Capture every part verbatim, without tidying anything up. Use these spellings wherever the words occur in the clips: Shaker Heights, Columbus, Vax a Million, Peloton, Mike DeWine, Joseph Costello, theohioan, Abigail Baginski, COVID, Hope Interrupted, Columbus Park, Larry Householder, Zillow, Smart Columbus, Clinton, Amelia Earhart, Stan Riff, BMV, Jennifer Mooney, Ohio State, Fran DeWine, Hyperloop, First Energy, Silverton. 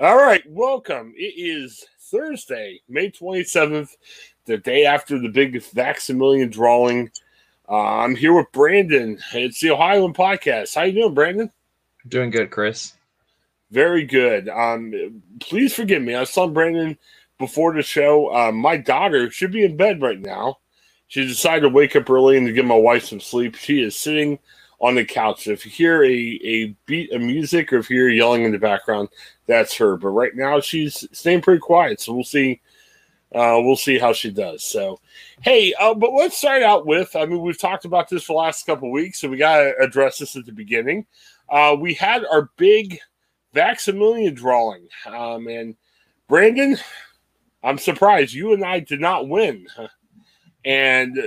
All right, welcome. It is Thursday, May twenty-seventh, the day after the big Vax a Million drawing. Uh, I'm here with Brandon. It's the Ohioan Podcast. How you doing, Brandon? Doing good, Chris. Very good. Um, please forgive me. I was telling Brandon before the show, uh, my daughter should be in bed right now. She decided to wake up early and to give my wife some sleep. She is sitting on the couch. If you hear a, a beat of music or if you hear yelling in the background, that's her. But right now she's staying pretty quiet, so we'll see. Uh, we'll see how she does. So, hey, uh, but let's start out with, I mean, we've talked about this for the last couple of weeks, so we got to address this at the beginning. Uh, we had our big Vax a Million drawing, um, and Brandon, I'm surprised you and I did not win, and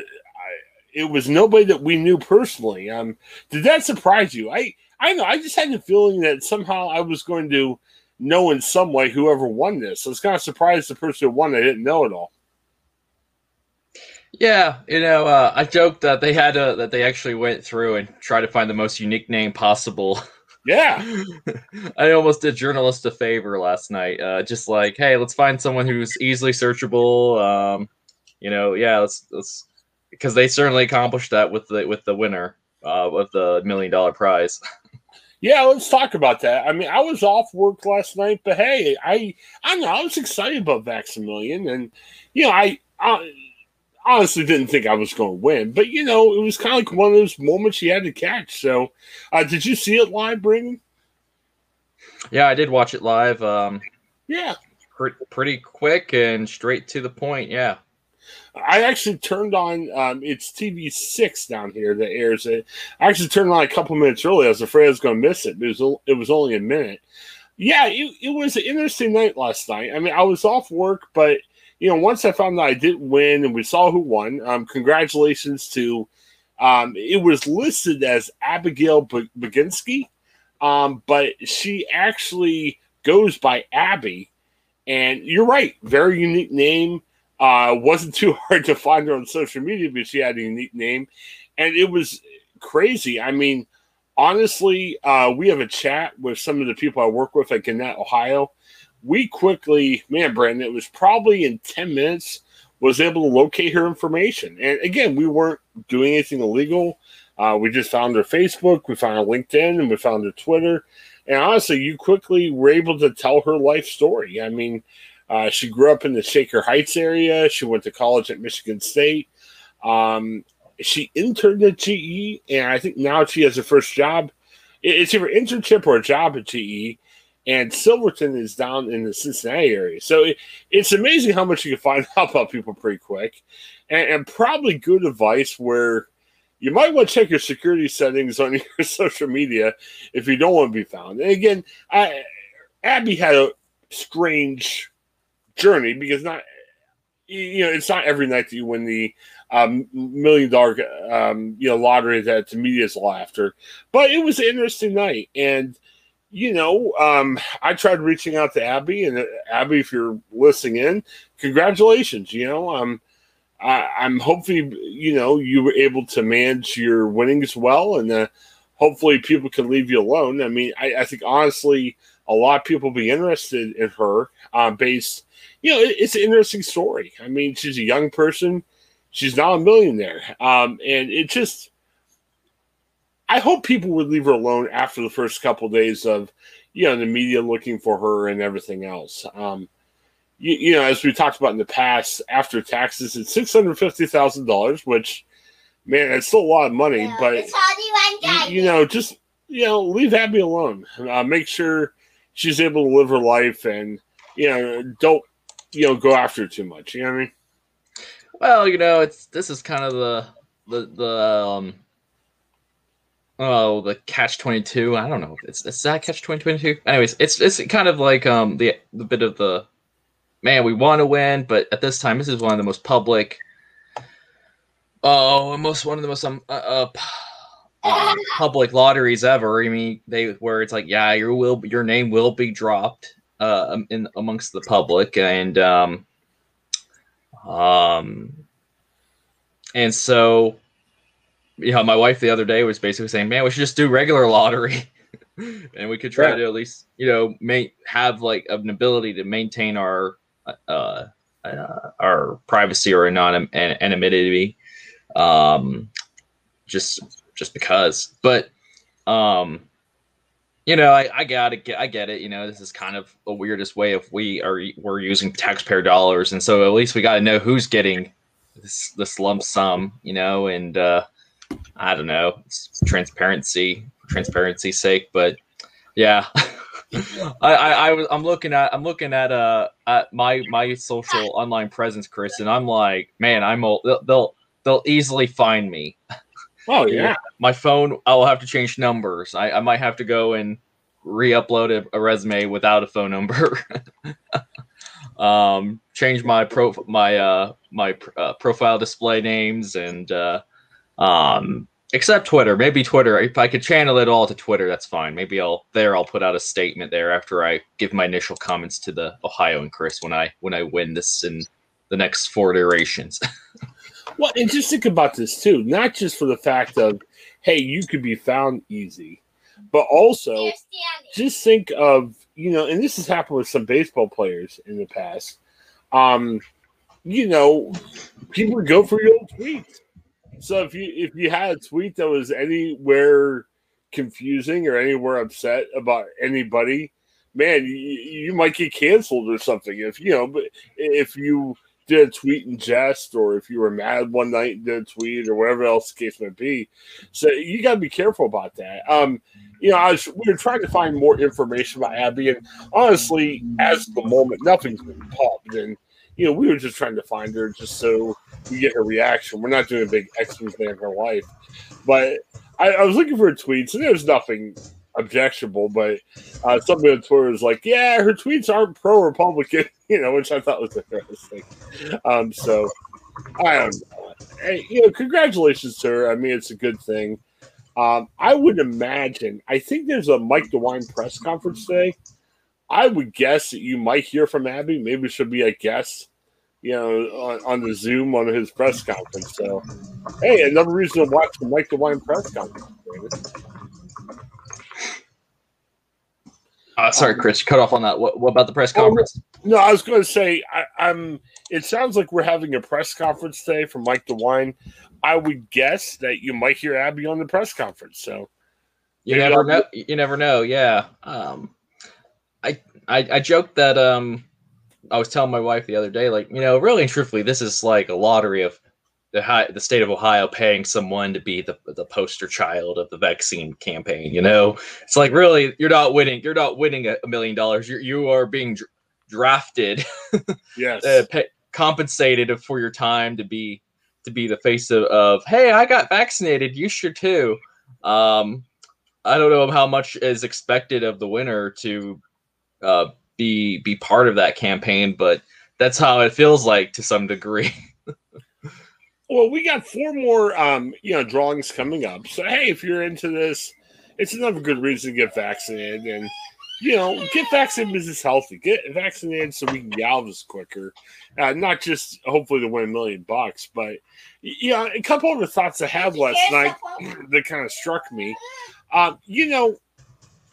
it was nobody that we knew personally. Um, did that surprise you? I, I know. I just had the feeling that somehow I was going to know in some way whoever won this. So I was kind of surprised the person who won. I didn't know at all. Yeah, you know, uh, I joked that they had a, that they actually went through and tried to find the most unique name possible. Yeah, I almost did journalists a favor last night. Uh, just like, hey, let's find someone who's easily searchable. Um, you know, yeah, let's let's. Because they certainly accomplished that with the with the winner uh, of the million dollar prize. Yeah, let's talk about that. I mean, I was off work last night, but hey, I I know I was excited about Vax a Million, and you know, I, I honestly didn't think I was going to win, but you know, it was kind of like one of those moments you had to catch. So, uh, did you see it live, Brandon? Yeah, I did watch it live. Um, yeah, pre- pretty quick and straight to the point. Yeah. I actually turned on, um, it's T V six down here that airs it. I actually turned on a couple minutes early. I was afraid I was going to miss it. It was, it was only a minute. Yeah, it, it was an interesting night last night. I mean, I was off work, but, you know, once I found out I didn't win and we saw who won, um, congratulations to, um, it was listed as Abigail Baginski, um, but she actually goes by Abby. And you're right, very unique name. Uh, wasn't too hard to find her on social media because she had a unique name. And it was crazy. I mean, honestly, uh, we have a chat with some of the people I work with at Gannett, Ohio. We quickly, man, Brandon, it was probably in ten minutes, was able to locate her information. And again, we weren't doing anything illegal. Uh, we just found her Facebook, we found her LinkedIn, and we found her Twitter. And honestly, you quickly were able to tell her life story. I mean, Uh, she grew up in the Shaker Heights area. She went to college at Michigan State. Um, she interned at G E, and I think now she has her first job. It's either an internship or a job at G E, and Silverton is down in the Cincinnati area. So it, it's amazing how much you can find out about people pretty quick, and, and probably good advice where you might want to check your security settings on your social media if you don't want to be found. And again, I, Abby had a strange journey because not you know it's not every night that you win the um, million dollar um, you know lottery that the media is all after, but it was an interesting night. And you know um, I tried reaching out to Abby, and uh, Abby, if you're listening in, congratulations. You know um, I, I'm hopefully you know you were able to manage your winnings well, and uh, hopefully people can leave you alone. I mean I, I think honestly a lot of people will be interested in her uh, based. You know, it's an interesting story. I mean, she's a young person. She's not a millionaire. Um, and it just, I hope people would leave her alone after the first couple of days of, you know, the media looking for her and everything else. Um, you, you know, as we talked about in the past, after taxes, it's six hundred fifty thousand dollars, which, man, that's still a lot of money. No, but, you, you know, just, you know, leave Abby alone. Uh, make sure she's able to live her life and, you know, don't, you know, go after it too much. You know what I mean? Well, you know, it's this is kind of the the the um oh the catch twenty-two. I don't know. It's is that catch twenty-two? Anyways, it's it's kind of like um the the bit of the man we want to win, but at this time this is one of the most public. Oh, most one of the most um uh, uh public lotteries ever. I mean, they where it's like yeah, your will your name will be dropped. Uh, in amongst the public, and um, um, and so, you know, my wife the other day was basically saying, "Man, we should just do regular lottery." and we could try yeah. to at least, you know, may have like an ability to maintain our uh, uh, our privacy or anon- anonymity, um, just just because. But um, you know, I, I got it. I get it. You know, this is kind of the weirdest way if we are we're using taxpayer dollars, and so at least we got to know who's getting this this lump sum, you know, and uh, I don't know, it's transparency. Transparency's sake, but yeah, I, I, I was I'm looking at I'm looking at uh at my my social online presence, Chris, and I'm like, man, I'm old. They'll they'll, they'll easily find me. Oh yeah, my phone. I'll have to change numbers. I, I might have to go and re-upload a, a resume without a phone number. um, change my pro my uh my uh, profile display names and uh, um. Except Twitter, maybe Twitter. If I could channel it all to Twitter, that's fine. Maybe I'll there. I'll put out a statement there after I give my initial comments to the Ohio and Chris when I when I win this in the next four iterations. Well, and just think about this too. Not just for the fact of, hey, you could be found easy, but also just think of, you know, and this has happened with some baseball players in the past. Um, you know, people would go for your old tweets. So if you if you had a tweet that was anywhere confusing or anywhere upset about anybody, man, you, you might get canceled or something. If you know, but if you did a tweet in jest, or if you were mad one night and did a tweet, or whatever else the case might be, so you got to be careful about that. Um, you know, I was we were trying to find more information about Abby, and honestly, as of the moment, nothing's been popped in. You know, we were just trying to find her just so we get her reaction. We're not doing a big X-Men thing in her life. But I, I was looking for her tweets, and there's nothing objectionable. But uh, somebody on Twitter was like, yeah, her tweets aren't pro-Republican, you know, which I thought was interesting. Um, so, I don't know. Hey, you know, congratulations to her. I mean, it's a good thing. Um, I would imagine, I think there's a Mike DeWine press conference today. I would guess that you might hear from Abby. Maybe she'll be a guest, you know, on, on the Zoom on his press conference. So, hey, another reason to watch the Mike DeWine press conference. Uh, sorry, Chris, cut off on that. What, what about the press conference? Oh, no, I was going to say, I, I'm. It sounds like we're having a press conference today from Mike DeWine. I would guess that you might hear Abby on the press conference. So, you never know. You never know. Yeah. Um, I, I I joked that um I was telling my wife the other day, like, you know, really and truthfully, this is like a lottery of the high, the state of Ohio paying someone to be the the poster child of the vaccine campaign. You know, it's like, really, you're not winning. You're not winning a, a million dollars. You you are being dr- drafted, yes, uh, pay, compensated for your time to be to be the face of, of hey, I got vaccinated. You should too. Um, I don't know how much is expected of the winner to. Uh, be be part of that campaign, but that's how it feels like to some degree. Well, we got four more um, you know drawings coming up. So hey, if you're into this, it's another good reason to get vaccinated, and you know, get vaccinated because it's healthy. Get vaccinated so we can get out of this quicker, uh, not just hopefully to win a million bucks, but you know, a couple of the thoughts I had last night that kind of struck me. Um, you know.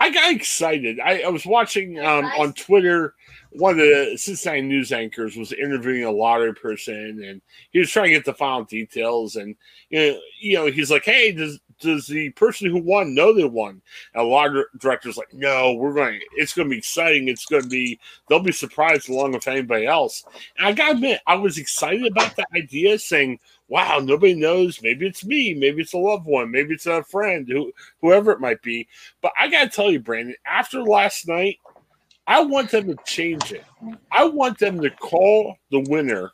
I got excited. I, I was watching um, on Twitter, one of the Cincinnati news anchors was interviewing a lottery person, and he was trying to get the final details. And, you know, you know he's like, hey, does does the person who won know they won? And a lottery director's like, no, we're going to – it's going to be exciting. It's going to be – they'll be surprised along with anybody else. And I got to admit, I was excited about that idea, saying, wow, nobody knows. Maybe it's me. Maybe it's a loved one. Maybe it's a friend, who, whoever it might be. But I got to tell you, Brandon, after last night, I want them to change it. I want them to call the winner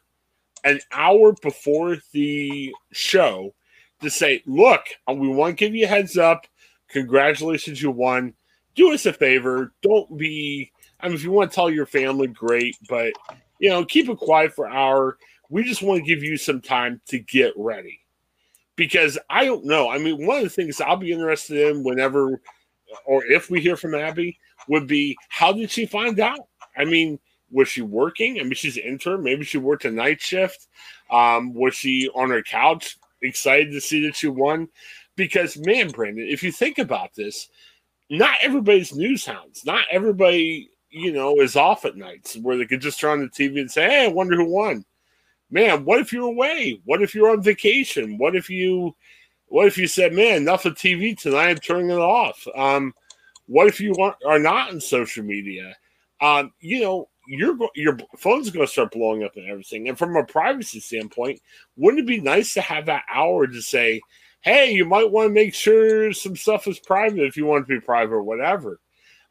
an hour before the show to say, look, we want to give you a heads up. Congratulations, you won. Do us a favor. Don't be, I mean, if you want to tell your family, great. But, you know, keep it quiet for an hour. We just want to give you some time to get ready. Because I don't know. I mean, one of the things I'll be interested in whenever or if we hear from Abby would be, how did she find out? I mean, was she working? I mean, she's an intern. Maybe she worked a night shift. Um, was she on her couch excited to see that she won? Because, man, Brandon, if you think about this, not everybody's news hounds. Not everybody, you know, is off at nights where they could just turn on the T V and say, hey, I wonder who won. Man, what if you're away? What if you're on vacation? What if you what if you said, man, enough of T V tonight, I'm turning it off? Um, what if you are not on social media? Um, you know, your your phone's going to start blowing up and everything. And from a privacy standpoint, wouldn't it be nice to have that hour to say, hey, you might want to make sure some stuff is private if you want it to be private or whatever.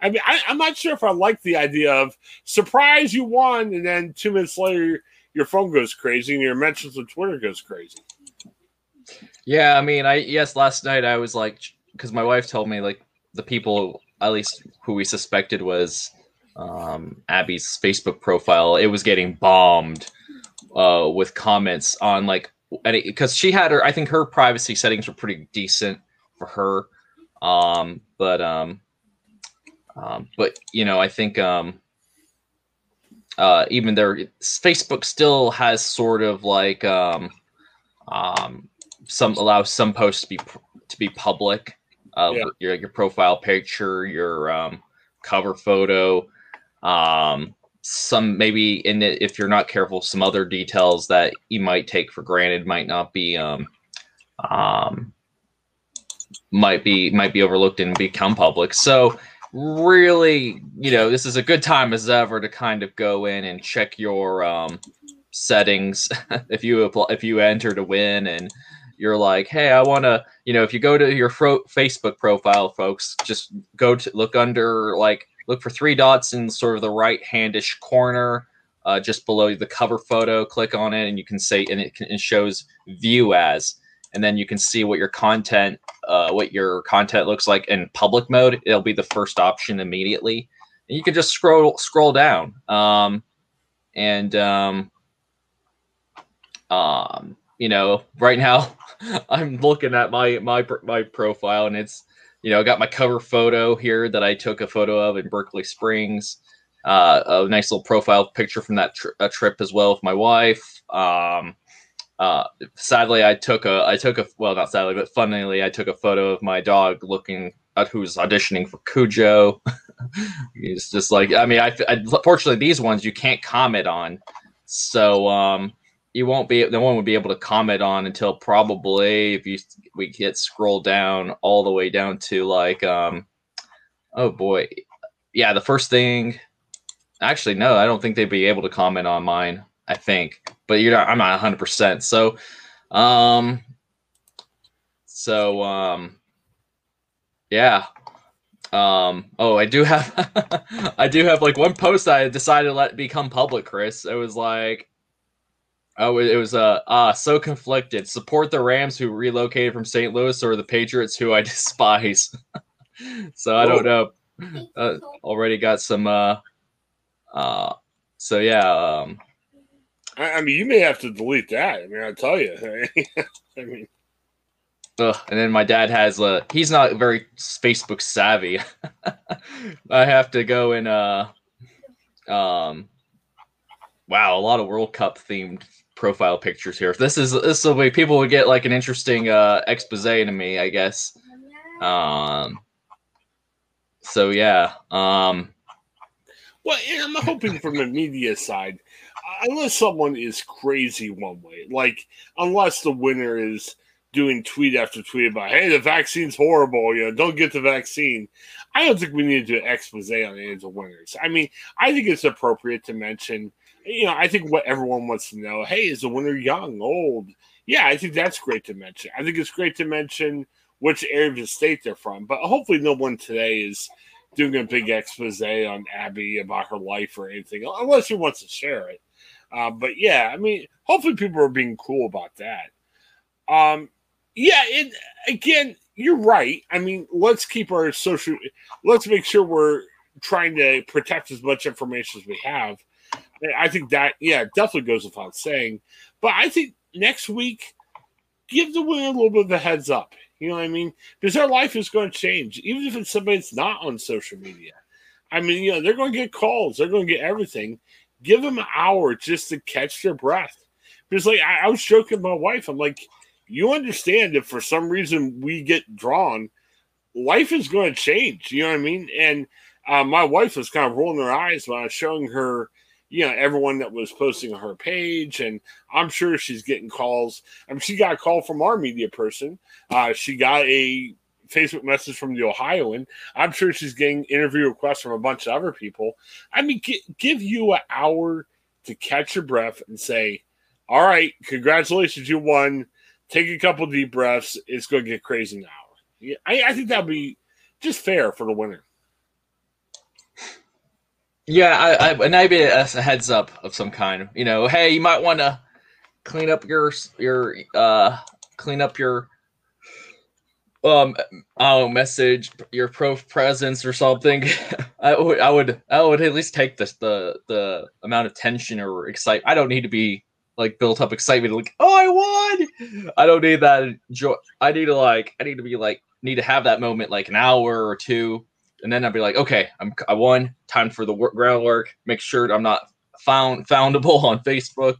I mean, I, I'm not sure if I like the idea of, surprise, you won, and then two minutes later, your phone goes crazy and your mentions on Twitter goes crazy. Yeah, I mean, I yes, last night I was like, because my wife told me, like, the people, at least who we suspected was um, Abby's Facebook profile, it was getting bombed uh, with comments on, like, because she had her, I think her privacy settings were pretty decent for her. Um, but, um, um, but you know, I think um, uh, even their Facebook still has sort of like um, um, some allows some posts to be to be public. Uh, yeah. Your your profile picture, your um, cover photo, um, some maybe in it, if you're not careful, some other details that you might take for granted might not be um, um, might be might be overlooked and become public. So really, you know, this is a good time as ever to kind of go in and check your um, settings if you apply, if you enter to win and. You're like, hey, I want to, you know, if you go to your fro- Facebook profile, folks, just go to look under, like, look for three dots in sort of the right-handish corner, uh, just below the cover photo. Click on it, and you can say, and it, can, it shows view as, and then you can see what your content, uh, what your content looks like in public mode. It'll be the first option immediately, and you can just scroll scroll down, um, and um, um. You know, right now I'm looking at my my my profile, and it's, you know, I got my cover photo here that I took a photo of in Berkeley Springs. Uh, a nice little profile picture from that tri- a trip as well with my wife. Um, uh, sadly, I took a I took a well, not sadly, but funnily, I took a photo of my dog looking at who's auditioning for Cujo. It's just like, I mean, I, I fortunately these ones you can't comment on, so. Um, You won't be. No one would be able to comment on until probably if you we get scroll down all the way down to like, um, oh boy, yeah. The first thing, actually, no, I don't think they'd be able to comment on mine. I think, but you're not. I'm not one hundred percent. So, um, so um, yeah. Um, oh, I do have, I do have like one post I decided to let become public, Chris. It was like. Oh, it was uh, uh, so conflicted. Support the Rams who relocated from Saint Louis or the Patriots who I despise. So I don't know. Uh, already got some. Uh, uh, so, yeah. Um, I, I mean, you may have to delete that. I mean, I'll tell you. I mean, ugh, and then my dad has a. Uh, he's not very Facebook savvy. I have to go and. Uh, um. Wow, a lot of World Cup themed profile pictures here. This is this will be people would get like an interesting uh, expose to me, I guess. Um, so yeah. Um, well, and I'm hoping from the media side, unless someone is crazy one way, like unless the winner is doing tweet after tweet about, hey, the vaccine's horrible, you know, don't get the vaccine. I don't think we need to do an expose on any of the winners. I mean, I think it's appropriate to mention. You know, I think what everyone wants to know, hey, is the winner young, old? Yeah, I think that's great to mention. I think it's great to mention which area of the state they're from. But hopefully no one today is doing a big expose on Abby about her life or anything, unless she wants to share it. Uh, but, yeah, I mean, hopefully people are being cool about that. Um, yeah, it, again, you're right. I mean, let's keep our social – let's make sure we're trying to protect as much information as we have. I think that, yeah, definitely goes without saying. But I think next week, give the winner a little bit of a heads up. You know what I mean? Because their life is going to change, even if it's somebody that's not on social media. I mean, you know, they're going to get calls. They're going to get everything. Give them an hour just to catch their breath. Because, like, I, I was joking with my wife. I'm like, you understand if for some reason we get drawn, life is going to change. You know what I mean? And uh, my wife was kind of rolling her eyes when I was showing her, you know, everyone that was posting on her page. And I'm sure she's getting calls. I mean, she got a call from our media person. Uh, she got a Facebook message from the Ohioan. I'm sure she's getting interview requests from a bunch of other people. I mean, g- give you an hour to catch your breath and say, all right, congratulations, you won. Take a couple deep breaths. It's going to get crazy now. Yeah, I, I think that would be just fair for the winner. Yeah, I, I, and maybe that's a heads up of some kind. You know, hey, you might want to clean up your your uh, clean up your um, I don't know, message, your pro presence or something. I would, I would, I would at least take the the the amount of tension or excitement. I don't need to be like built up excitement, like, oh, I won. I don't need that joy. I need to like, I need to be like. Need to have that moment like an hour or two, and then I'll be like, okay, I'm I won. Time for the work, groundwork. Make sure I'm not found foundable on Facebook.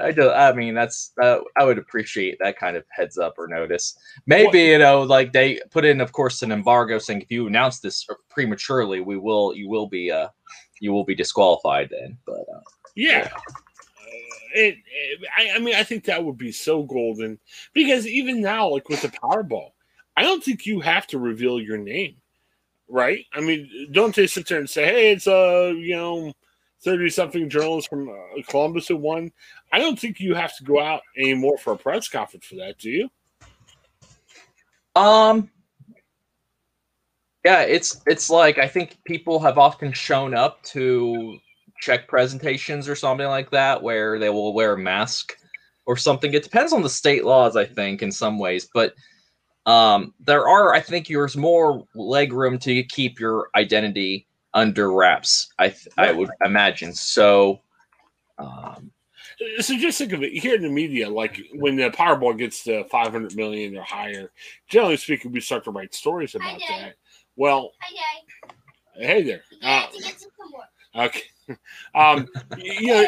I do. I mean, that's uh, I would appreciate that kind of heads up or notice. Maybe what? You know, like they put in, of course, an embargo saying if you announce this prematurely, we will you will be uh you will be disqualified then. But uh, yeah. yeah. It, it I, I mean, I think that would be so golden because even now, like with the Powerball. I don't think you have to reveal your name, right? I mean, don't they sit there and say, hey, it's a, you know, thirty-something journalist from uh, Columbus who won. I don't think you have to go out anymore for a press conference for that, do you? Um, yeah, it's it's like I think people have often shown up to check presentations or something like that where they will wear a mask or something. It depends on the state laws, I think, in some ways, but Um, there are, I think, there's more legroom to keep your identity under wraps. I th- I would imagine so. Um, so just think of it here in the media, like when the Powerball gets to five hundred million or higher. Generally speaking, we start to write stories about hi, that. Well, hi, hey there. Uh, to get some more. Okay. um, you know,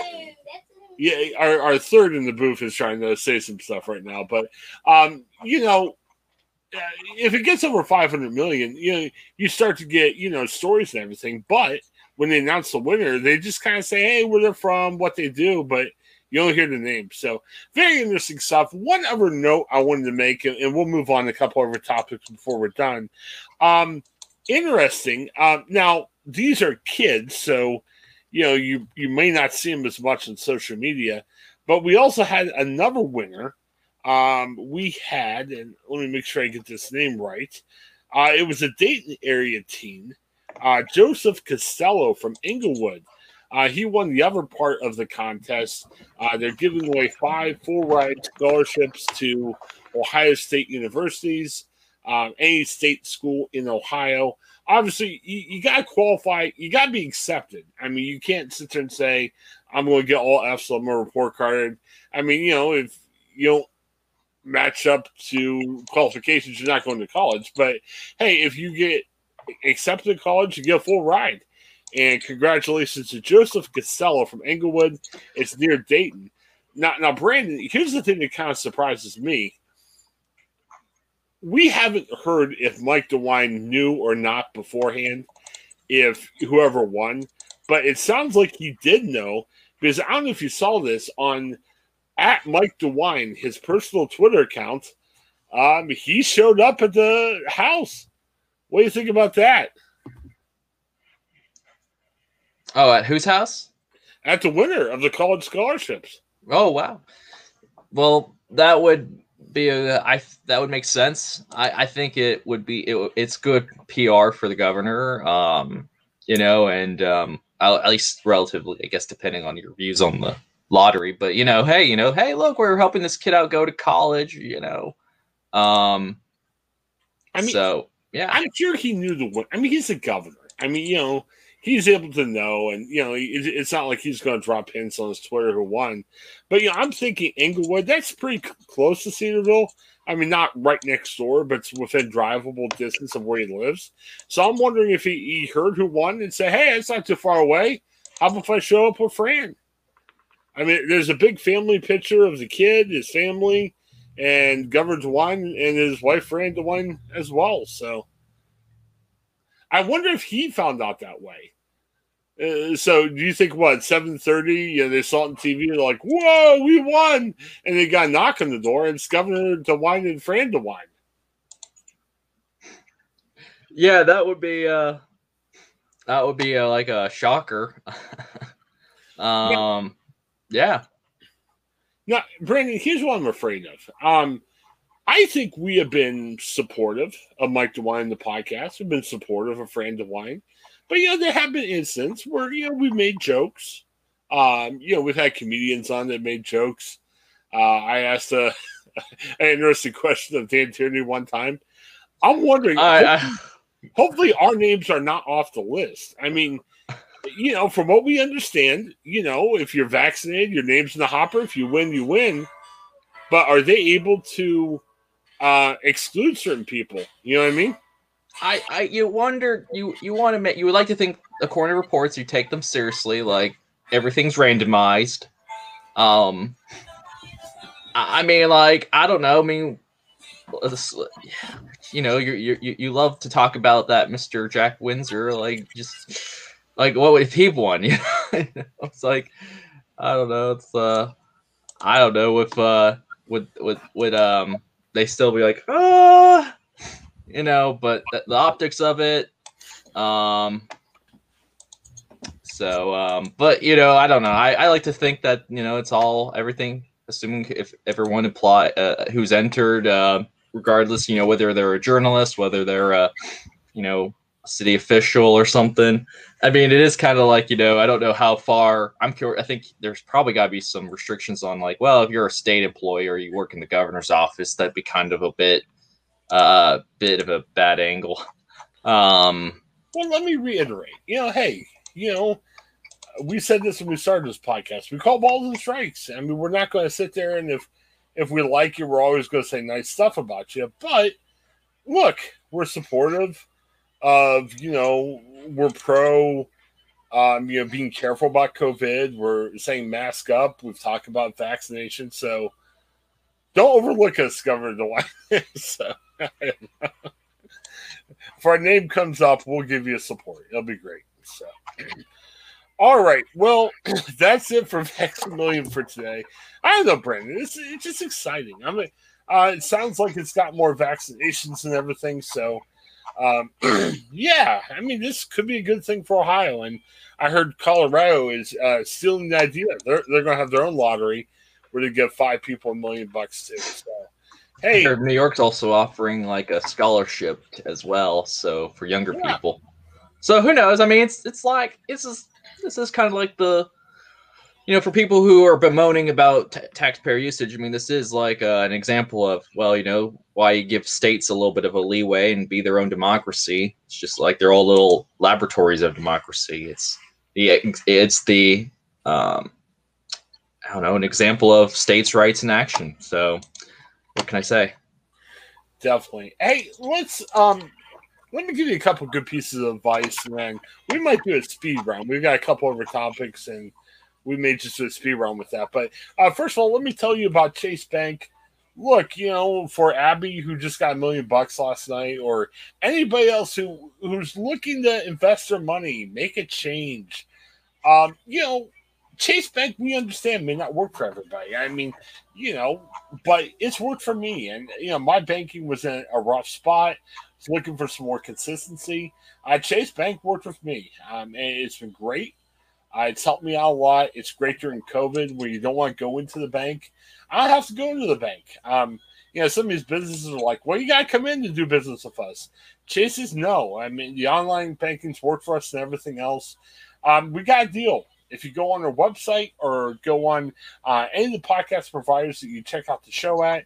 yeah, our, our third in the booth is trying to say some stuff right now, but um, you know. Uh, if it gets over five hundred million, you know, you start to get, you know, stories and everything. But when they announce the winner, they just kind of say, hey, where they're from, what they do, but you only hear the name. So very interesting stuff. One other note I wanted to make, and we'll move on to a couple other topics before we're done. Um, interesting. Uh, now, these are kids, so, you know, you, you may not see them as much on social media, but we also had another winner. Um, we had, and let me make sure I get this name right. Uh, it was a Dayton area teen, uh, Joseph Costello from Englewood. Uh, he won the other part of the contest. Uh, they're giving away five full ride scholarships to Ohio State universities, um, any state school in Ohio. Obviously, you, you got to qualify, you got to be accepted. I mean, you can't sit there and say, I'm going to get all F's on my report card. I mean, you know, if you don't match up to qualifications, you're not going to college. But hey, if you get accepted to college, you get a full ride. And congratulations to Joseph Costello from Englewood. It's near Dayton. Now, now, Brandon, here's the thing that kind of surprises me. We haven't heard if Mike DeWine knew or not beforehand, if whoever won. But it sounds like he did know, because I don't know if you saw this on at Mike DeWine, his personal Twitter account, um, he showed up at the house. What do you think about that? Oh, at whose house? At the winner of the college scholarships. Oh, wow. Well, that would be a, I that would make sense. I, I think it would be it, it's good P R for the governor, um, you know, and um, at least relatively, I guess, depending on your views on the lottery, but you know, hey, you know, hey, look, we're helping this kid out go to college, you know. Um, I mean, so yeah, I'm sure he knew the one. I mean, he's the governor. I mean, you know, he's able to know, and you know, it's not like he's going to drop hints on his Twitter who won. But you know, I'm thinking Englewood. That's pretty close to Cedarville. I mean, not right next door, but it's within drivable distance of where he lives. So I'm wondering if he, he heard who won and said, "Hey, it's not too far away. How about if I show up with Fran?" I mean, there's a big family picture of the kid, his family, and Governor DeWine and his wife, Fran DeWine, as well. So I wonder if he found out that way. Uh, so do you think, what, seven thirty, you know, they saw it on T V, they're like, whoa, we won. And they got a knock on the door, and it's Governor DeWine and Fran DeWine. Yeah, that would be uh, that would be uh, like a shocker. um, yeah. yeah. Now, Brandon, here's what I'm afraid of. Um, I think we have been supportive of Mike DeWine in the podcast. We've been supportive of Fran DeWine. But, you know, there have been instances where, you know, we've made jokes. Um, you know, we've had comedians on that made jokes. Uh, I asked a, an interesting question of Dan Tierney one time. I'm wondering, I, hopefully, I, hopefully our names are not off the list. I mean, you know, from what we understand, you know, if you're vaccinated, your name's in the hopper. If you win, you win. But are they able to uh, exclude certain people? You know what I mean? I, I you wonder you you want to make you would like to think according to reports you take them seriously, like everything's randomized. Um, I, I mean, like I don't know. I mean, you know, you you you love to talk about that, Mister Jack Windsor. Like just like what would he won? You know, it's like I don't know. It's uh, I don't know if uh, would would would um they still be like ah. You know, but the optics of it. Um, so, um, but, you know, I don't know. I, I like to think that, you know, it's all everything, assuming if everyone apply, uh, who's entered, uh, regardless, you know, whether they're a journalist, whether they're, a, you know, a city official or something. I mean, it is kind of like, you know, I don't know how far I'm curious. I think there's probably got to be some restrictions on like, well, if you're a state employee or you work in the governor's office, that'd be kind of a bit. A uh, bit of a bad angle. Um, well, let me reiterate. You know, hey, you know, we said this when we started this podcast. We call balls and strikes. I mean, we're not going to sit there and if if we like you, we're always going to say nice stuff about you. But look, we're supportive of, you know, we're pro, um, you know, being careful about COVID. We're saying mask up. We've talked about vaccination. So don't overlook us, Governor DeWine. So. If our name comes up, we'll give you support. It'll be great. So, all right. Well, that's it for Vax a Million for today. I don't know, Brandon. It's, it's just exciting. I mean, uh, it sounds like it's got more vaccinations and everything. So, um, yeah. I mean, this could be a good thing for Ohio. And I heard Colorado is uh, stealing the idea. They're they're going to have their own lottery where they give five people a million bucks too. So. Hey, New York's also offering like a scholarship as well, so for younger yeah. people. So who knows? I mean, it's it's like this is this is kind of like the, you know, for people who are bemoaning about t- taxpayer usage. I mean, this is like uh, an example of well, you know, why you give states a little bit of a leeway and be their own democracy. It's just like they're all little laboratories of democracy. It's the it's the um, I don't know, an example of states' rights in action. So. What can I say? Definitely. Hey, let's um, let me give you a couple good pieces of advice, and then we might do a speed round. We've got a couple other topics, and we may just do a speed round with that. But uh, first of all, let me tell you about Chase Bank. Look, you know, for Abby who just got a million bucks last night, or anybody else who who's looking to invest their money, make a change. Um, you know. Chase Bank, we understand, may not work for everybody. I mean, you know, but it's worked for me. And, you know, my banking was in a rough spot. It's looking for some more consistency. Uh, Chase Bank worked with me, um, and it's been great. Uh, it's helped me out a lot. It's great during COVID where you don't want to go into the bank. I don't have to go into the bank. Um, you know, some of these businesses are like, well, you got to come in to do business with us. Chase is no. I mean, the online banking's worked for us and everything else. Um, we got a deal. If you go on our website or go on uh, any of the podcast providers that you check out the show at,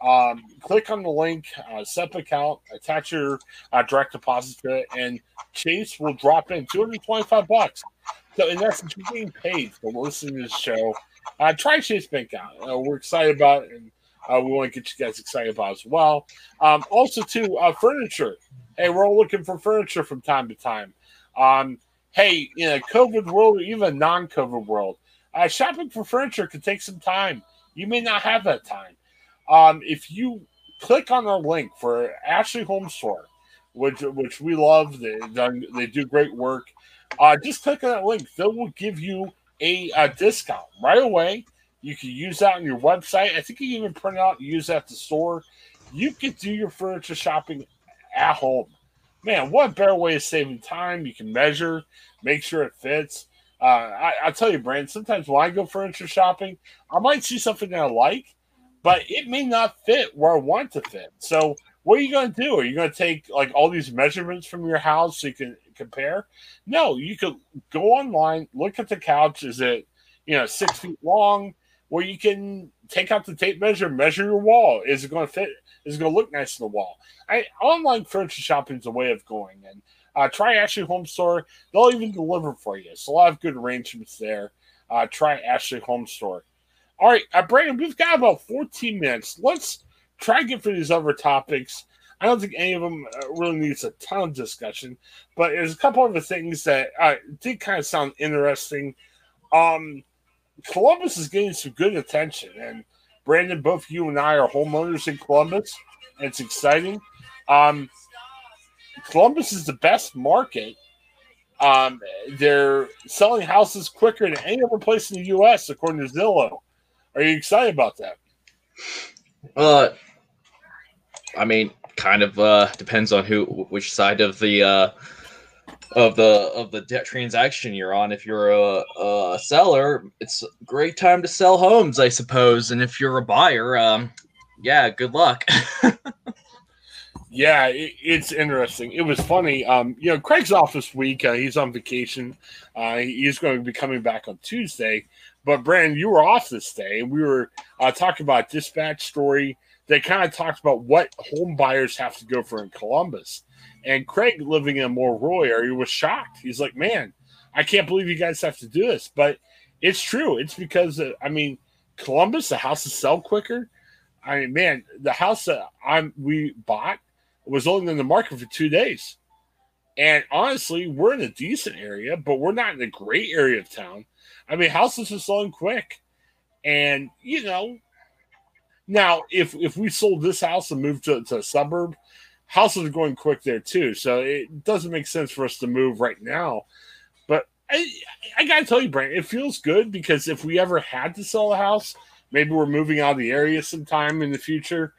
um, click on the link, uh, set up an account, attach your uh, direct deposit to it, and Chase will drop in two hundred twenty-five bucks. So, in essence, you're getting paid for listening to this show. Uh, try Chase Bank out. Uh, we're excited about it, and uh, we want to get you guys excited about it as well. Um, also, too, uh, furniture. Hey, we're all looking for furniture from time to time. Um, Hey, in a COVID world or even a non-COVID world, uh, shopping for furniture can take some time. You may not have that time. Um, if you click on our link for Ashley Home Store, which which we love. They they do great work. Uh, just click on that link. They will give you a, a discount right away. You can use that on your website. I think you can even print it out and use that at the store. You can do your furniture shopping at home. Man, what a better way of saving time. You can measure, make sure it fits. Uh, I, I tell you, Brandon, sometimes when I go furniture shopping, I might see something that I like, but it may not fit where I want to fit. So what are you going to do? Are you going to take like all these measurements from your house so you can compare? No, you could go online, look at the couch. Is it, you know, six feet long? Well, you can take out the tape measure, measure your wall. Is it going to fit? Is it going to look nice in the wall? I, online furniture shopping is a way of going. And uh, try Ashley Home Store. They'll even deliver for you. It's a lot of good arrangements there. Uh, try Ashley Home Store. All right, uh, Brandon, we've got about fourteen minutes. Let's try to get through these other topics. I don't think any of them really needs a ton of discussion, but there's a couple other things that uh, did kind of sound interesting. Um, Columbus is getting some good attention, and Brandon, both you and I are homeowners in Columbus, and it's exciting. Um, Columbus is the best market. Um, they're selling houses quicker than any other place in the U S, according to Zillow. Are you excited about that? Uh, I mean, kind of uh, depends on who, which side of the uh, of the of the debt transaction you're on. If you're a, a seller, it's a great time to sell homes, I suppose. And if you're a buyer, um, yeah, good luck. Yeah, it, it's interesting. It was funny. Um, you know, Craig's off this week. Uh, he's on vacation. Uh, he's going to be coming back on Tuesday. But, Brandon, you were off this day. We were uh, talking about a dispatch story that kind of talked about what home buyers have to go for in Columbus. And Craig, living in a more rural area, was shocked. He's like, man, I can't believe you guys have to do this. But it's true. It's because, uh, I mean, Columbus, the houses sell quicker. I mean, man, the house that I'm, we bought was only in the market for two days. And honestly, we're in a decent area, but we're not in a great area of town. I mean, houses are selling quick. And, you know, now if if we sold this house and moved to, to a suburb, houses are going quick there too. So it doesn't make sense for us to move right now. But I, I got to tell you, Brandon, it feels good because if we ever had to sell a house, maybe we're moving out of the area sometime in the future.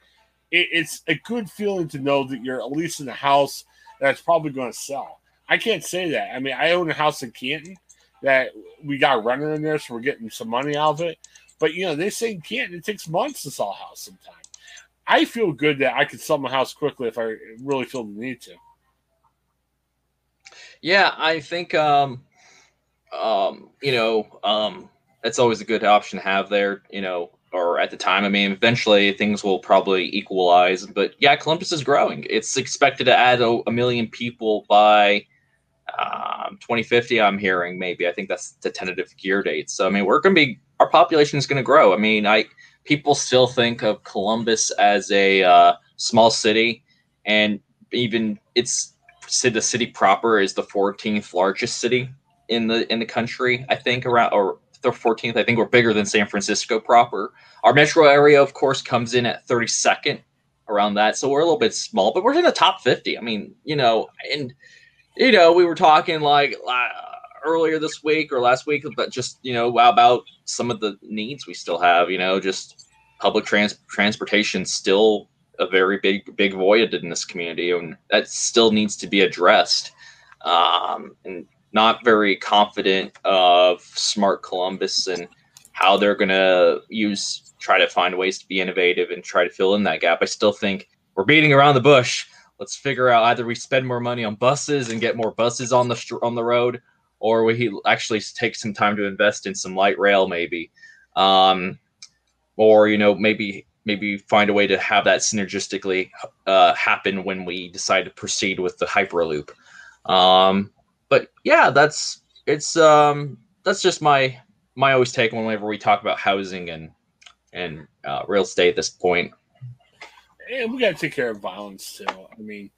It, it's a good feeling to know that you're at least in a house that's probably going to sell. I can't say that. I mean, I own a house in Canton that we got a renter in there, so we're getting some money out of it. But, you know, they say in Canton, it takes months to sell a house sometimes. I feel good that I could sell my house quickly if I really feel the need to. Yeah, I think, um, um, you know, um, that's always a good option to have there, you know, or at the time. I mean, eventually things will probably equalize. But, yeah, Columbus is growing. It's expected to add a, a million people by um, twenty fifty, I'm hearing, maybe. I think that's the tentative year date. So, I mean, we're going to be – our population is going to grow. I mean, I people still think of Columbus as a uh, small city, and even it's the city proper is the fourteenth largest city in the in the country, I think, around – or the fourteenth. I think we're bigger than San Francisco proper. Our metro area, of course, comes in at thirty-second, around that. So we're a little bit small, but we're in the top fifty. I mean, you know, and, you know, we were talking like uh, earlier this week or last week, but just, you know, about some of the needs we still have, you know, just public trans- transportation still a very big, big void in this community. And that still needs to be addressed. Um, and, not very confident of Smart Columbus and how they're going to use, try to find ways to be innovative and try to fill in that gap. I still think we're beating around the bush. Let's figure out either we spend more money on buses and get more buses on the on the road, or we actually take some time to invest in some light rail maybe. Um, or, you know, maybe maybe find a way to have that synergistically uh, happen when we decide to proceed with the Hyperloop. Um But yeah, that's it's um that's just my my always take whenever we talk about housing and and uh, real estate at this point. And we got to take care of violence too. I mean,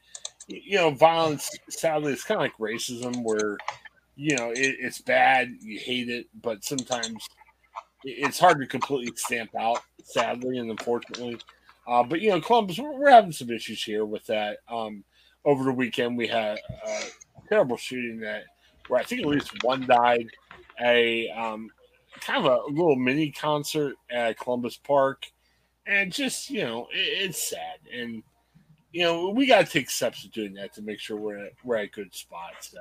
you know, violence sadly it's kind of like racism, where you know it, it's bad, you hate it, but sometimes it's hard to completely stamp out. Sadly and unfortunately, uh, but you know, Columbus, we're, we're having some issues here with that. Um, over the weekend we had a terrible shooting that where I think at least one died. A um, kind of a little mini concert at Columbus Park, and just you know it, it's sad, and you know we got to take steps to doing that to make sure we're at, we're at a good spot. So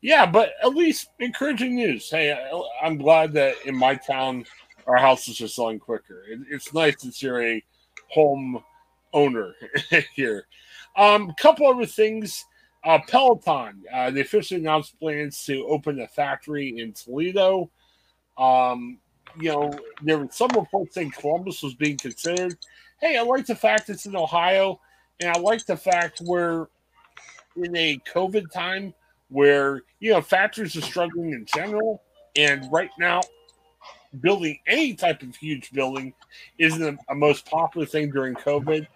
yeah, but at least encouraging news. Hey, I, I'm glad that in my town our houses are selling quicker. It, it's nice that you're a home owner here. Um, a couple other things. Uh, Peloton, uh, they officially announced plans to open a factory in Toledo. Um, you know, there were some reports saying Columbus was being considered. Hey, I like the fact it's in Ohio, and I like the fact we're in a COVID time where, you know, factories are struggling in general, and right now building any type of huge building isn't a, a most popular thing during COVID.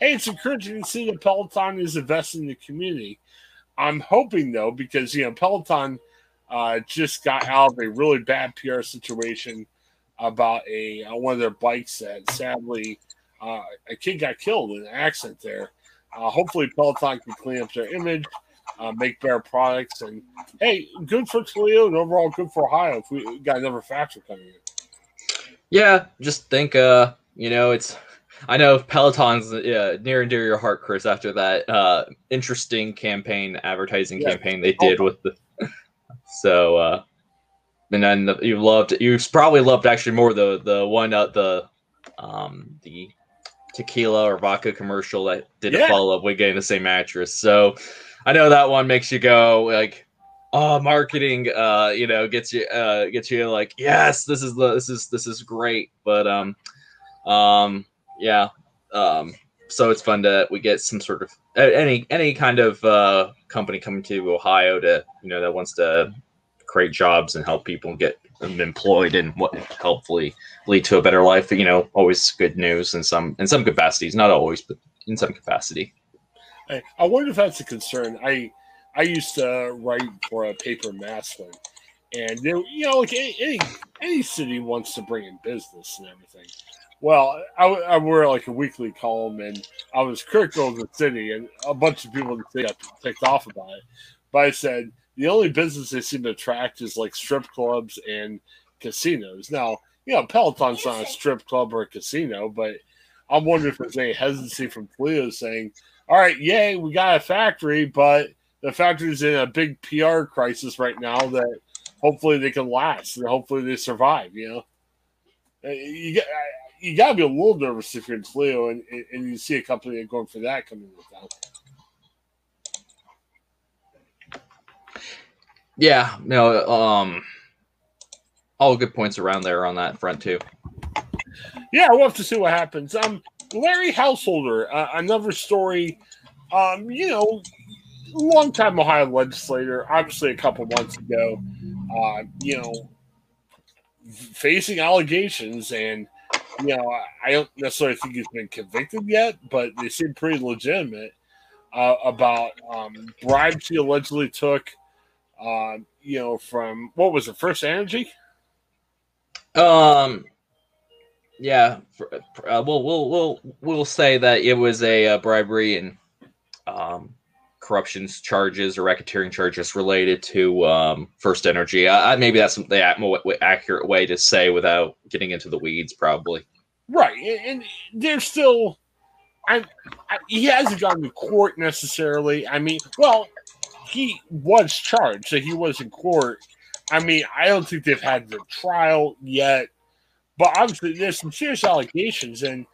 Hey, it's encouraging to see that Peloton is investing in the community. I'm hoping, though, because, you know, Peloton uh, just got out of a really bad P R situation about a uh, one of their bikes that, sadly, uh, a kid got killed in an accident there. Uh, hopefully, Peloton can clean up their image, uh, make better products. And, hey, good for Toledo and overall good for Ohio if we got another factor coming in. Yeah, just think, uh, you know, it's... I know Peloton's uh, near and dear to your heart, Chris, after that uh, interesting campaign, advertising yeah. campaign they did with the... So, uh, and then the, you loved... You probably loved actually more the the one, uh, the um, the tequila or vodka commercial that did yeah. a follow-up with getting the same actress. So, I know that one makes you go, like, oh, marketing, uh, you know, gets you, uh, gets you like, yes, this is the, this is, this is great. But, um, um, yeah, um, so it's fun that we get some sort of any any kind of uh, company coming to Ohio to you know that wants to create jobs and help people get them employed and what hopefully lead to a better life. You know, always good news in some in some capacities, not always, but in some capacity. I, I wonder if that's a concern. I I used to write for a paper masthead, and there you know like any any city wants to bring in business and everything. Well, I, I were like a weekly column, and I was critical of the city, and a bunch of people got ticked off about it. But I said, the only business they seem to attract is like strip clubs and casinos. Now, you know, Peloton's not a strip club or a casino, but I'm wondering if there's any hesitancy from Toledo saying, all right, yay, we got a factory, but the factory's in a big P R crisis right now that hopefully they can last and hopefully they survive, you know? You get... I, You gotta be a little nervous if you're in Toledo and, and, and you see a company going for that coming with that. Yeah, no, um, all good points around there on that front too. Yeah, we'll have to see what happens. Um, Larry Householder, uh, another story. Um, you know, longtime Ohio legislator. Obviously, a couple months ago, uh, you know, facing allegations and. You know, I don't necessarily think he's been convicted yet, but they seem pretty legitimate uh, about um, bribes he allegedly took, uh, you know, from, what was it, First Energy? Um, yeah, uh, we'll, we'll, we'll, we'll say that it was a uh, bribery and um, corruption charges or racketeering charges related to um, First Energy. I, I, maybe that's the accurate way to say without getting into the weeds, probably. Right, and there's still, I, I, he hasn't gone to court necessarily. I mean, well, he was charged, so he was in court. I mean, I don't think they've had their trial yet, but obviously there's some serious allegations, and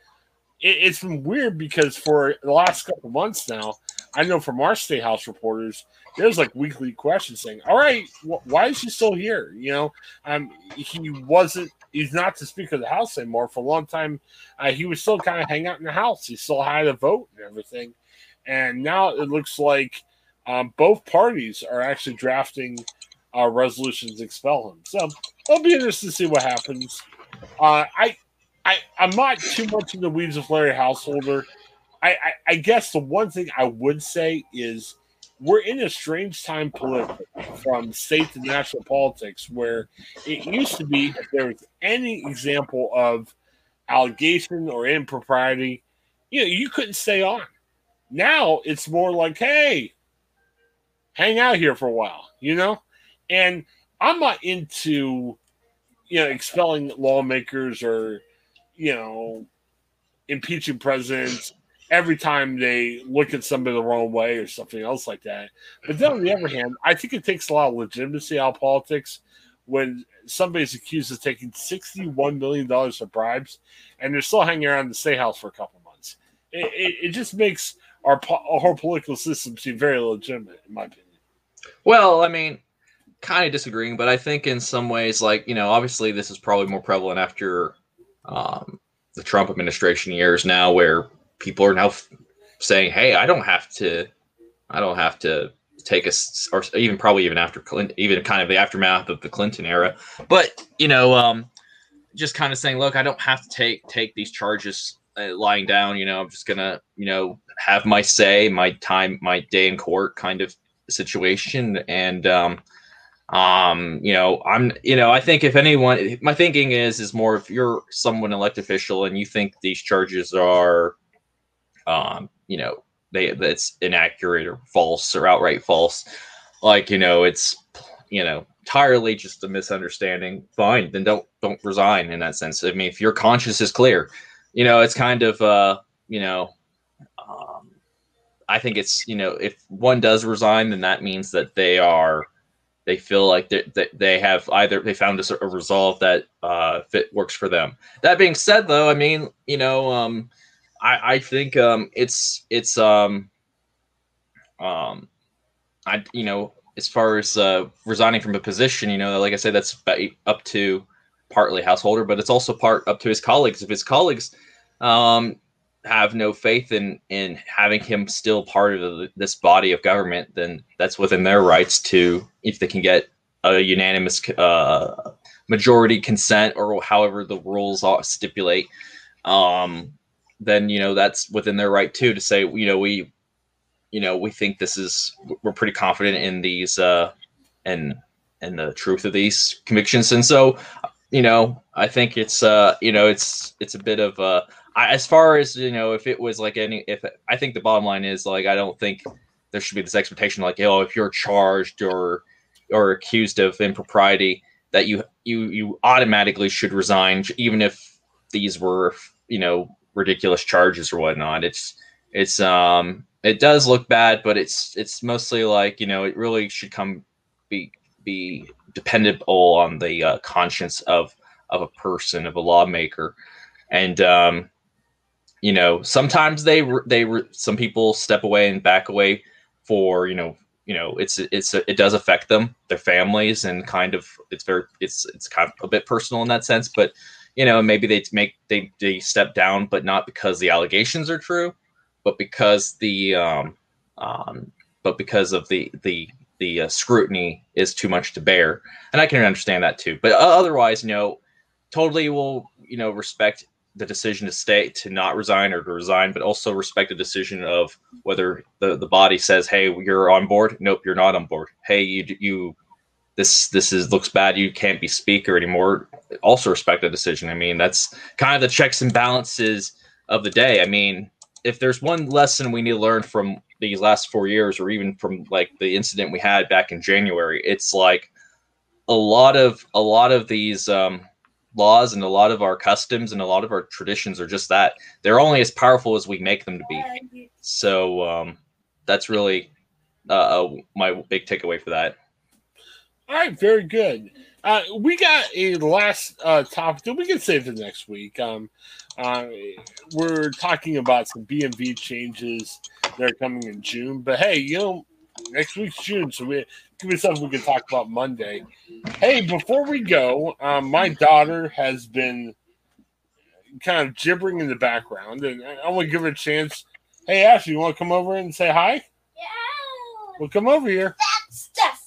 it, it's been weird because for the last couple months now, I know from our State House reporters, there's like weekly questions saying, all right, wh- why is he still here? You know, um, he wasn't, he's not the Speaker of the House anymore for a long time. Uh, he was still kind of hanging out in the House. He still had a vote and everything. And now it looks like um, both parties are actually drafting uh, resolutions to expel him. So it'll be interesting to see what happens. Uh, I, I, I'm not too much in the weeds of Larry Householder. I, I guess the one thing I would say is we're in a strange time politically from state to national politics where it used to be if there was any example of allegation or impropriety, you know, you couldn't stay on. Now it's more like, hey, hang out here for a while, you know? And I'm not into, you know, expelling lawmakers or, you know, impeaching presidents every time they look at somebody the wrong way or something else like that. But then on the other hand, I think it takes a lot of legitimacy out of politics when somebody's accused of taking sixty-one million dollars of bribes and they're still hanging around the State House for a couple months. It, it, it just makes our, our whole political system seem very legitimate, in my opinion. Well, I mean, kind of disagreeing, but I think in some ways, like, you know, obviously this is probably more prevalent after um, the Trump administration years now, where people are now f- saying, hey, I don't have to, I don't have to take us, or even probably even after Clinton, even kind of the aftermath of the Clinton era. But, you know, um, just kind of saying, look, I don't have to take, take these charges uh, lying down, you know, I'm just going to, you know, have my say, my time, my day in court kind of situation. And, um, um, you know, I'm, you know, I think if anyone, my thinking is, is more if you're someone elected official and you think these charges are, um, you know, they, that's inaccurate or false or outright false. Like, you know, it's, you know, entirely just a misunderstanding. Fine. Then don't, don't resign in that sense. I mean, if your conscience is clear, you know, it's kind of, uh, you know, um, I think it's, you know, if one does resign, then that means that they are, they feel like they, they, they have either, they found a, a resolve that, uh, fit works for them. That being said though, I mean, you know, um, I, I think um, it's it's um, um, I you know, as far as uh, resigning from a position, you know, like I said, that's up to partly Householder, but it's also part up to his colleagues. If his colleagues um, have no faith in in having him still part of the, this body of government, then that's within their rights to, if they can get a unanimous uh, majority consent or however the rules stipulate. Um, then, you know, that's within their right too, to say, you know, we, you know, we think this is, we're pretty confident in these, uh, and, and the truth of these convictions. And so, you know, I think it's, uh, you know, it's, it's a bit of, uh, I, as far as, you know, if it was like any, if I think the bottom line is like, I don't think there should be this expectation, like, oh, if you're charged or, or accused of impropriety, that you, you, you automatically should resign, even if these were, you know, ridiculous charges or whatnot. It's, it's, um, it does look bad, but it's, it's mostly like, you know, it really should come be, be dependable on the uh, conscience of, of a person, of a lawmaker. And, um, you know, sometimes they, re- they, re- some people step away and back away for, you know, you know, it's, it's, it does affect them, their families, and kind of, it's very, it's, it's kind of a bit personal in that sense, but, you know, maybe they make they, they step down, but not because the allegations are true, but because the um, um but because of the the the uh, scrutiny is too much to bear, and I can understand that too. But otherwise, you know, totally will you know respect the decision to stay, to not resign, or to resign, but also respect the decision of whether the, the body says, hey, you're on board. Nope, you're not on board. Hey, you you. This this is looks bad. You can't be speaker anymore. Also respect the decision. I mean, that's kind of the checks and balances of the day. I mean, if there's one lesson we need to learn from these last four years, or even from like the incident we had back in January, it's like a lot of a lot of these um, laws and a lot of our customs and a lot of our traditions are just that. They're only as powerful as we make them to be. So um, that's really uh, my big takeaway for that. All right, very good. Uh, we got a last uh, topic that we can save for next week. Um, uh, we're talking about some B M V changes that are coming in June. But, hey, you know, next week's June, so we give me something we can talk about Monday. Hey, before we go, um, my daughter has been kind of gibbering in the background, and I want to give her a chance. Hey, Ashley, you want to come over and say hi? Yeah. Well, come over here. That's stuff.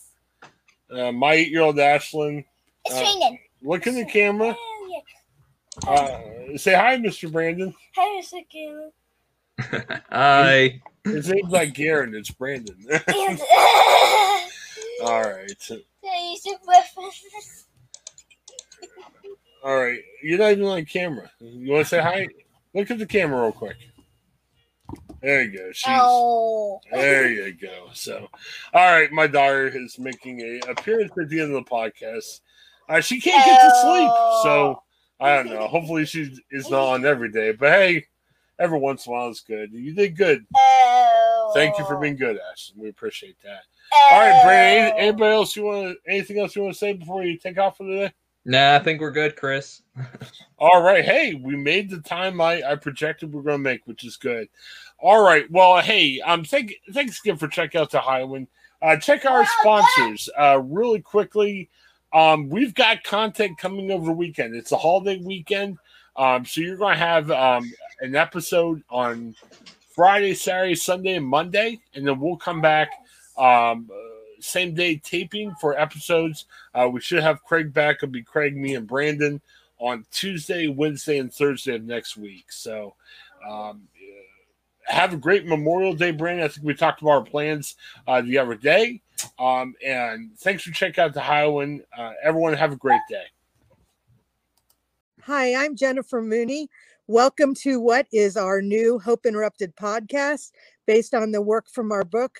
Uh, my eight-year-old Ashlyn, it's uh, look in the camera. Uh, say hi, Mister Brandon. Hi, Mister Cameron. Hi. His name's like Garen. It's Brandon. All right. All right. You're not even on camera. You want to say hi? Look at the camera real quick. There you go. She's oh. There you go. So, all right, my daughter is making a appearance at the end of the podcast. Uh, she can't get to sleep, so I don't know. Hopefully, she is not on every day. But hey, every once in a while is good. You did good. Oh. Thank you for being good, Ashton. We appreciate that. Oh. All right, Brandon. Anybody else you want? Anything else you want to say before you take off for the day? Nah, I think we're good, Chris. All right. Hey, we made the time I, I projected we're going to make, which is good. All right. Well, hey, um, thank, thanks again for checking out the Highwind. Uh, check our sponsors uh, really quickly. Um, we've got content coming over the weekend. It's a holiday weekend. Um, so you're going to have um, an episode on Friday, Saturday, Sunday, and Monday. And then we'll come back um same day taping for episodes. Uh, we should have Craig back. It'll be Craig, me, and Brandon on Tuesday, Wednesday, and Thursday of next week. So um, have a great Memorial Day, Brandon. I think we talked about our plans uh, the other day. Um, and thanks for checking out the Highland. Uh, everyone have a great day. Hi, I'm Jennifer Mooney. Welcome to what is our new Hope Interrupted podcast based on the work from our book,